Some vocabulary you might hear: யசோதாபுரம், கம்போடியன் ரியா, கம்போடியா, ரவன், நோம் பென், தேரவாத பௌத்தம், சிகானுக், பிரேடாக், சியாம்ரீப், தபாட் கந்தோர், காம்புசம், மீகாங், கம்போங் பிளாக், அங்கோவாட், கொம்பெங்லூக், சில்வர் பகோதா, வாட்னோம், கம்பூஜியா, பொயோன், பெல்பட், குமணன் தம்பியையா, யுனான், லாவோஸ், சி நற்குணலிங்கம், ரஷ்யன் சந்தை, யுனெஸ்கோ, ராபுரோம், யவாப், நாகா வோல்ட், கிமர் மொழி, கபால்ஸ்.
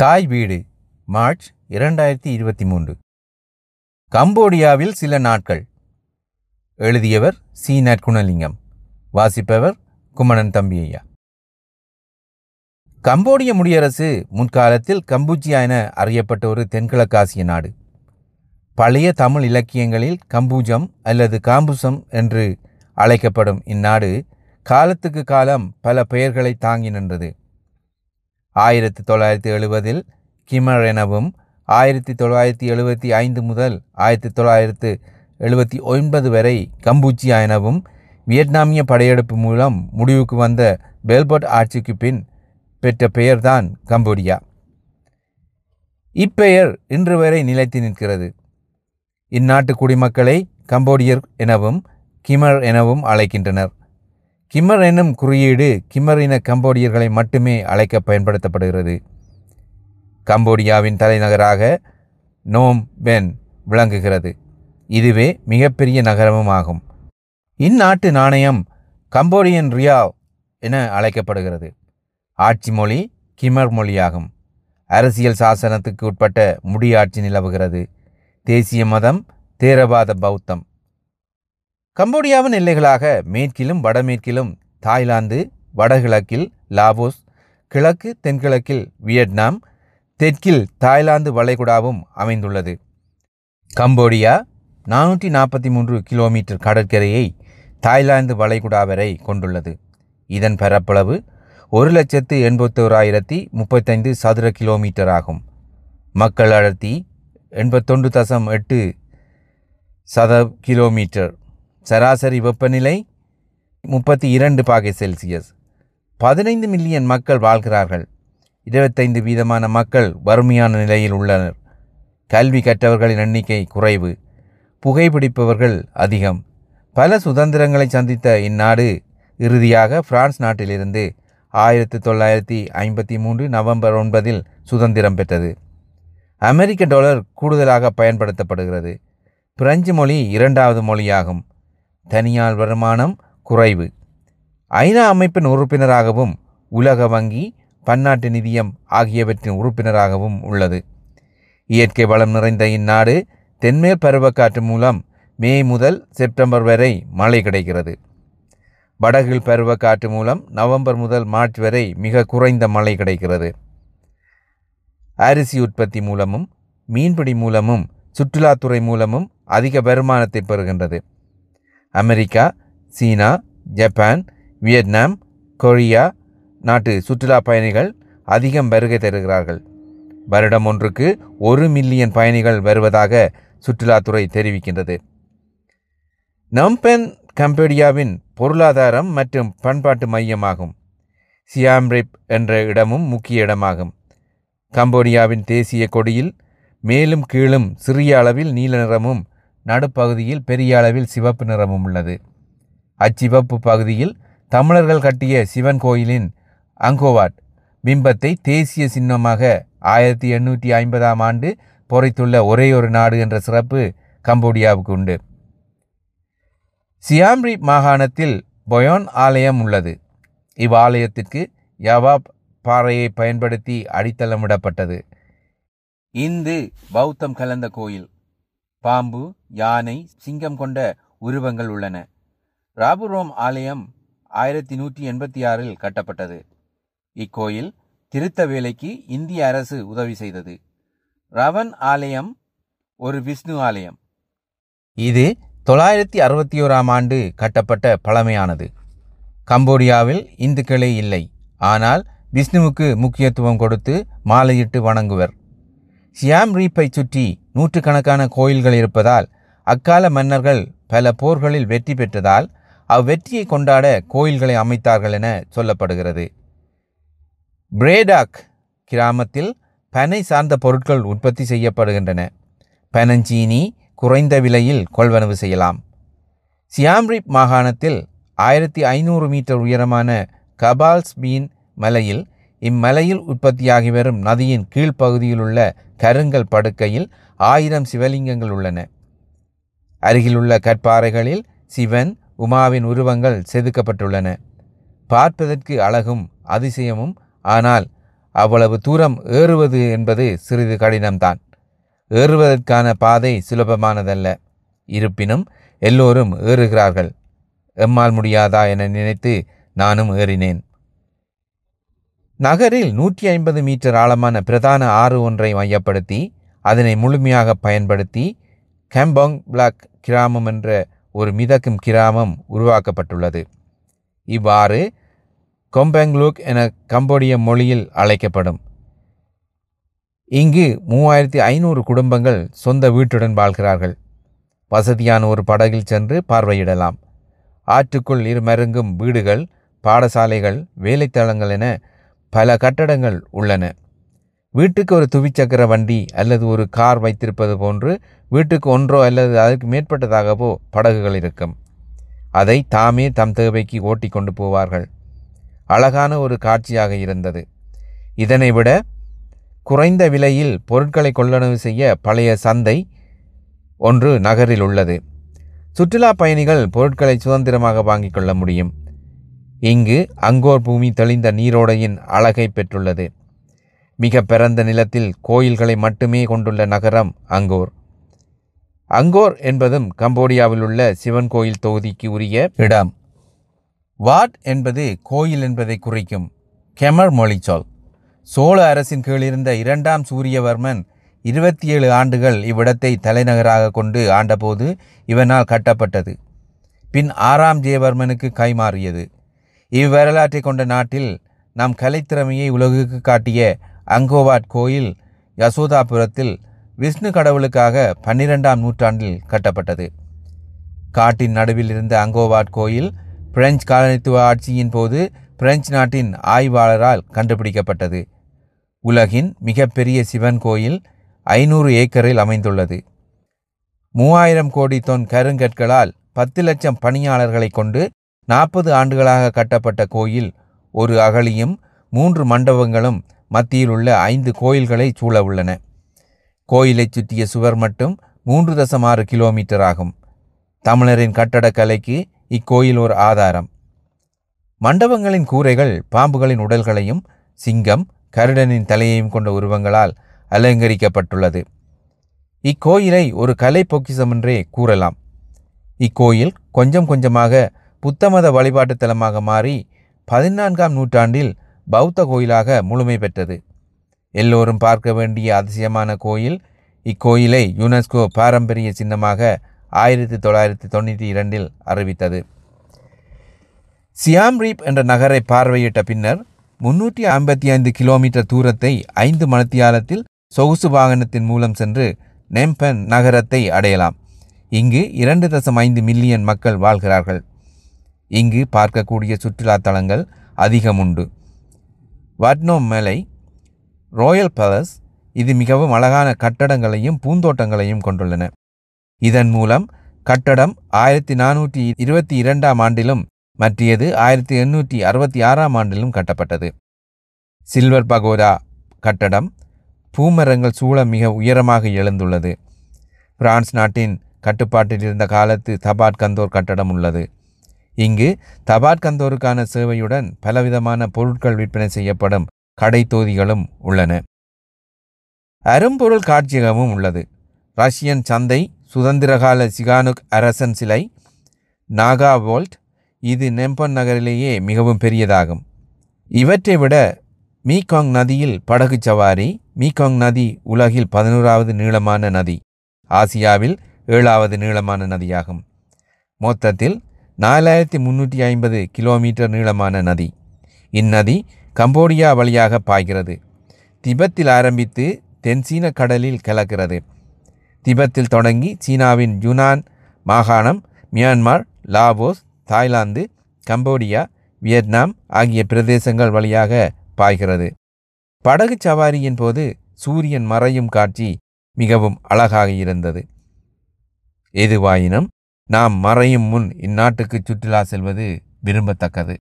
தாய் வீடு மார்ச் 2023. கம்போடியாவில் சில நாட்கள். எழுதியவர் சி நற்குணலிங்கம். வாசிப்பவர் குமணன் தம்பியையா. கம்போடிய முடியரசு முன்காலத்தில் கம்பூஜியா என அறியப்பட்ட ஒரு தென்கிழக்காசிய நாடு. பழைய தமிழ் இலக்கியங்களில் கம்பூஜம் அல்லது காம்புசம் என்று அழைக்கப்படும் இந்நாடு காலத்துக்கு காலம் பல பெயர்களை தாங்கி நின்றது. 1970 கிமர் எனவும் 1975 முதல் 1979 வரை கம்பூஜியா எனவும் வியட்நாமிய படையெடுப்பு மூலம் முடிவுக்கு வந்த பெல்பட் ஆட்சிக்கு பின் பெற்ற பெயர்தான் கம்போடியா. இப்பெயர் இன்று வரை நிலைத்து நிற்கிறது. இந்நாட்டு குடிமக்களை கம்போடியர் எனவும் கிமர் எனவும் அழைக்கின்றனர். கிமர் என்னும் குறியீடு கிமர் இன கம்போடியர்களை மட்டுமே அழைக்க பயன்படுத்தப்படுகிறது. கம்போடியாவின் தலைநகராக நோம் பென் விளங்குகிறது. இதுவே மிகப்பெரிய நகரமும் ஆகும். இந்நாட்டு நாணயம் கம்போடியன் ரியா என அழைக்கப்படுகிறது. ஆட்சி மொழி கிமர் மொழியாகும். அரசியல் சாசனத்துக்கு உட்பட்ட முடியாட்சி நிலவுகிறது. தேசிய மதம் தேரவாத பௌத்தம். கம்போடியாவின் எல்லைகளாக மேற்கிலும் வடமேற்கிலும் தாய்லாந்து, வடகிழக்கில் லாவோஸ், கிழக்கு தென்கிழக்கில் வியட்நாம், தெற்கில் தாய்லாந்து வளைகுடாவும் அமைந்துள்ளது. கம்போடியா 443 கிலோமீட்டர் கடற்கரையை தாய்லாந்து வளைகுடா வரை கொண்டுள்ளது. இதன் பரப்பளவு 1,81,035 சதுர கிலோமீட்டர் ஆகும். மக்கள் அடர்த்தி 81.8 சத கிலோமீட்டர். சராசரி வெப்பநிலை 32°C. 15 மில்லியன் மக்கள் வாழ்கிறார்கள். 25% மக்கள் வறுமையான நிலையில் உள்ளனர். கல்வி கற்றவர்களின் எண்ணிக்கை குறைவு. புகைப்பிடிப்பவர்கள் அதிகம். பல சுதந்திரங்களை சந்தித்த இந்நாடு இறுதியாக பிரான்ஸ் நாட்டிலிருந்து 1953 நவம்பர் 9 சுதந்திரம் பெற்றது. அமெரிக்க டாலர் கூடுதலாக பயன்படுத்தப்படுகிறது. பிரெஞ்சு மொழி 2வது மொழியாகும். தனியார் வருமானம் குறைவு. ஐநா அமைப்பின் உறுப்பினராகவும் உலக வங்கி, பன்னாட்டு நிதியம் ஆகியவற்றின் உறுப்பினராகவும் உள்ளது. இயற்கை வளம் நிறைந்த இந்நாடு தென்மேல் பருவக்காற்று மூலம் மே முதல் செப்டம்பர் வரை மழை கிடைக்கிறது. வடகில் பருவக்காற்று மூலம் நவம்பர் முதல் மார்ச் வரை மிக குறைந்த மழை கிடைக்கிறது. அரிசி உற்பத்தி மூலமும் மீன்பிடி மூலமும் சுற்றுலாத்துறை மூலமும் அதிக வருமானத்தை பெறுகின்றது. America, China, Japan, Vietnam, Korea நாட்டு சுற்றுலா பயணிகள் அதிகம் வருகை தருகிறார்கள். வருடம் ஒன்றுக்கு 1 மில்லியன் பயணிகள் வருவதாக சுற்றுலாத்துறை தெரிவிக்கின்றது. நோம் பென் கம்போடியாவின் பொருளாதாரம் மற்றும் பண்பாட்டு மையமாகும். சியாம்ரீப் என்ற இடமும் முக்கிய இடமாகும். கம்போடியாவின் தேசிய கொடியில் மேலும் கீழும் சிறிய அளவில் நீல நிறமும் நடுப்பகுதியில் பெரிய அளவில் சிவப்பு நிறமும் உள்ளது. அச்சிவப்பு பகுதியில் தமிழர்கள் கட்டிய சிவன் கோயிலின் அங்கோவாட் பிம்பத்தை தேசிய சின்னமாக 1850 பொறித்துள்ள ஒரே ஒரு நாடு என்ற சிறப்பு கம்போடியாவுக்கு உண்டு. சியாம்ரீப் மாகாணத்தில் பொயோன் ஆலயம் உள்ளது. இவ்வாலயத்திற்கு யவாப் பாறையை பயன்படுத்தி அடித்தளமிடப்பட்டது. இந்து பௌத்தம் கலந்த கோயில். பாம்பு, யானை, சிங்கம் கொண்ட உருவங்கள் உள்ளன. ராபுரோம் ஆலயம் 1186 கட்டப்பட்டது. இக்கோயில் திருத்த வேலைக்கு இந்திய அரசு உதவி செய்தது. ரவன் ஆலயம் ஒரு விஷ்ணு ஆலயம். இது 961 கட்டப்பட்ட பழமையானது. கம்போடியாவில் இந்துக்களே இல்லை, ஆனால் விஷ்ணுவுக்கு முக்கியத்துவம் கொடுத்து மாலையிட்டு வணங்குவர். சியாம்ரீப்பை சுற்றி 100கணக்கான கோயில்கள் இருப்பதால் அக்கால மன்னர்கள் பல போர்களில் வெற்றி பெற்றதால் அவ்வெற்றியை கொண்டாட கோயில்களை அமைத்தார்கள் என சொல்லப்படுகிறது. பிரேடாக் கிராமத்தில் பனை சார்ந்த பொருட்கள் உற்பத்தி செய்யப்படுகின்றன. பனஞ்சீனி குறைந்த விலையில் கொள்வனவு செய்யலாம். சியாம்ரீப் மாகாணத்தில் 1500 மீட்டர் உயரமான கபால்ஸ் மலையில் இம்மலையில் உற்பத்தியாகி வரும் நதியின் கீழ்ப்பகுதியில் உள்ள கருங்கல் படுக்கையில் 1000 சிவலிங்கங்கள் உள்ளன. அருகிலுள்ள கற்பாறைகளில் சிவன், உமாவின் உருவங்கள் செதுக்கப்பட்டுள்ளன. பார்ப்பதற்கு அழகும் அதிசயமும், ஆனால் அவ்வளவு தூரம் ஏறுவது என்பது சிறிது கடினம்தான். ஏறுவதற்கான பாதை சுலபமானதல்ல. இருப்பினும் எல்லோரும் ஏறுகிறார்கள். எம்மால் முடியாதா என நினைத்து நானும் ஏறினேன். நகரில் 150 மீட்டர் ஆழமான பிரதான ஆறு ஒன்றை மையப்படுத்தி அதனை முழுமையாக பயன்படுத்தி கம்போங் பிளாக் கிராமம் என்ற ஒரு மிதக்கும் கிராமம் உருவாக்கப்பட்டுள்ளது. இவ்வாறு கொம்பெங்லூக் என கம்போடிய மொழியில் அழைக்கப்படும். இங்கு 3500 குடும்பங்கள் சொந்த வீட்டுடன் வாழ்கிறார்கள். வசதியான ஒரு படகில் சென்று பார்வையிடலாம். ஆற்றுக்குள் இருமருங்கும் வீடுகள், பாடசாலைகள், வேலைத்தளங்கள் என பல கட்டடங்கள் உள்ளன. வீட்டுக்கு ஒரு துவிச்சக்கர வண்டி அல்லது ஒரு கார் வைத்திருப்பது போன்று வீட்டுக்கு ஒன்றோ அல்லது அதற்கு மேற்பட்டதாகவோ படகுகள் இருக்கும். அதை தாமே தம் தேவைக்கு ஓட்டி கொண்டு போவார்கள். அழகான ஒரு காட்சியாக இருந்தது. இதனை விட குறைந்த விலையில் பொருட்களை கொள்ளளவு செய்ய பழைய சந்தை ஒன்று நகரில் உள்ளது. சுற்றுலா பயணிகள் பொருட்களை சுதந்திரமாக வாங்கிக் கொள்ள முடியும். இங்கு அங்கோர் பூமி தெளிந்த நீரோடையின் அழகை பெற்றுள்ளது. மிக பிறந்த நிலத்தில் கோயில்களை மட்டுமே கொண்டுள்ள நகரம் அங்கோர். அங்கோர் என்பதும் கம்போடியாவில் உள்ள சிவன் கோயில் தொகுதிக்கு உரிய இடம். வாட் என்பது கோயில் என்பதை குறிக்கும் கிமர் மொழி சொல். சோழ அரசின் கீழிருந்த 2ஆம் சூரியவர்மன் 27 ஆண்டுகள் இவ்விடத்தை தலைநகராக கொண்டு ஆண்டபோது இவனால் கட்டப்பட்டது. பின் 6ஆம் ஜெயவர்மனுக்கு கைமாறியது. இவ்வரலாற்றை கொண்ட நாட்டில் நம் கலைத்திறமையை உலகுக்கு காட்டிய அங்கோவாட் கோயில் யசோதாபுரத்தில் விஷ்ணு கடவுளுக்காக 12ஆம் நூற்றாண்டில் கட்டப்பட்டது. காட்டின் நடுவில் இருந்த அங்கோவாட் கோயில் பிரெஞ்சு காலனித்துவ ஆட்சியின் போது பிரெஞ்சு நாட்டின் ஆய்வாளரால் கண்டுபிடிக்கப்பட்டது. உலகின் மிகப்பெரிய சிவன் கோயில் 500 ஏக்கரில் அமைந்துள்ளது. 3000 கோடி தொன் கருங்கற்களால் 10 லட்சம் பணியாளர்களை கொண்டு 40 ஆண்டுகளாக கட்டப்பட்ட கோயில் ஒரு அகழியும் 3 மண்டபங்களும் மத்தியில் உள்ள 5 கோயில்களை சூழ உள்ளன. கோயிலை சுற்றிய சுவர் மட்டும் 3.6 கிலோமீட்டர் ஆகும். தமிழரின் கட்டடக்கலைக்கு இக்கோயில் ஒரு ஆதாரம். மண்டபங்களின் கூரைகள் பாம்புகளின் உடல்களையும் சிங்கம், கருடனின் தலையையும் கொண்ட உருவங்களால் அலங்கரிக்கப்பட்டுள்ளது. இக்கோயிலை ஒரு கலை பொக்கிஷம் என்றே கூறலாம். இக்கோயில் கொஞ்சம் கொஞ்சமாக புத்தமத வழிபாட்டு தலமாக மாறி 14ஆம் நூற்றாண்டில் பௌத்த கோயிலாக முழுமை பெற்றது. எல்லோரும் பார்க்க வேண்டிய அதிசயமான கோயில். இக்கோயிலை யுனெஸ்கோ பாரம்பரிய சின்னமாக 1992இல் அறிவித்தது. சியாம்ரீப் என்ற நகரை பார்வையிட்ட பின்னர் 355 கிலோமீட்டர் தூரத்தை 5 மணித்தியாலத்தில் சொகுசு வாகனத்தின் மூலம் சென்று நோம் பென் நகரத்தை அடையலாம். இங்கு 2.5 மில்லியன் மக்கள் வாழ்கிறார்கள். இங்கு பார்க்கக்கூடிய சுற்றுலா தலங்கள் அதிகம் உண்டு. வாட்னோம் மேலை, ராயல் பேலஸ், இது மிகவும் அழகான கட்டடங்களையும் பூந்தோட்டங்களையும் கொண்டுள்ளன. இதன் மூலம் கட்டடம் 1422ஆம் ஆண்டிலும் மற்றியது 1866ஆம் ஆண்டிலும் கட்டப்பட்டது. சில்வர் பகோதா கட்டடம் பூமரங்கள் சூழ மிக உயரமாக எழுந்துள்ளது. பிரான்ஸ் நாட்டின் கட்டுப்பாட்டில் இருந்த காலத்து தபாட் கந்தோர் கட்டடம் உள்ளது. இங்கு தபாட் கந்தோருக்கான சேவையுடன் பலவிதமான பொருட்கள் விற்பனை செய்யப்படும் கடை தொகுதிகளும் உள்ளன. அரும்பொருள் காட்சியகமும் உள்ளது. ரஷ்யன் சந்தை, சுதந்திரகால சிகானுக் அரசன் சிலை, நாகா வோல்ட், இது நோம் பென் நகரிலேயே மிகவும் பெரியதாகும். இவற்றை விட மீகாங் நதியில் படகு சவாரி. மீகாங் நதி உலகில் 11வது நீளமான நதி, ஆசியாவில் 7வது நீளமான நதியாகும். மொத்தத்தில் 4350 கிலோமீட்டர் நீளமான நதி. இந்நதி கம்போடியா வழியாக பாய்கிறது. திபெத்தில் ஆரம்பித்து தென்சீன கடலில் கலக்கிறது. திபெத்தில் தொடங்கி சீனாவின் யுனான் மாகாணம், Myanmar, லாவோஸ், Thailand, கம்போடியா, Vietnam ஆகிய பிரதேசங்கள் வழியாக பாய்கிறது. படகு சவாரியின் போது சூரியன் மறையும் காட்சி மிகவும் அழகாக இருந்தது. எதுவாயினும் நாம் மறையும் முன் இந்நாட்டுக்கு சுற்றுலா செல்வது விரும்பத்தக்கது.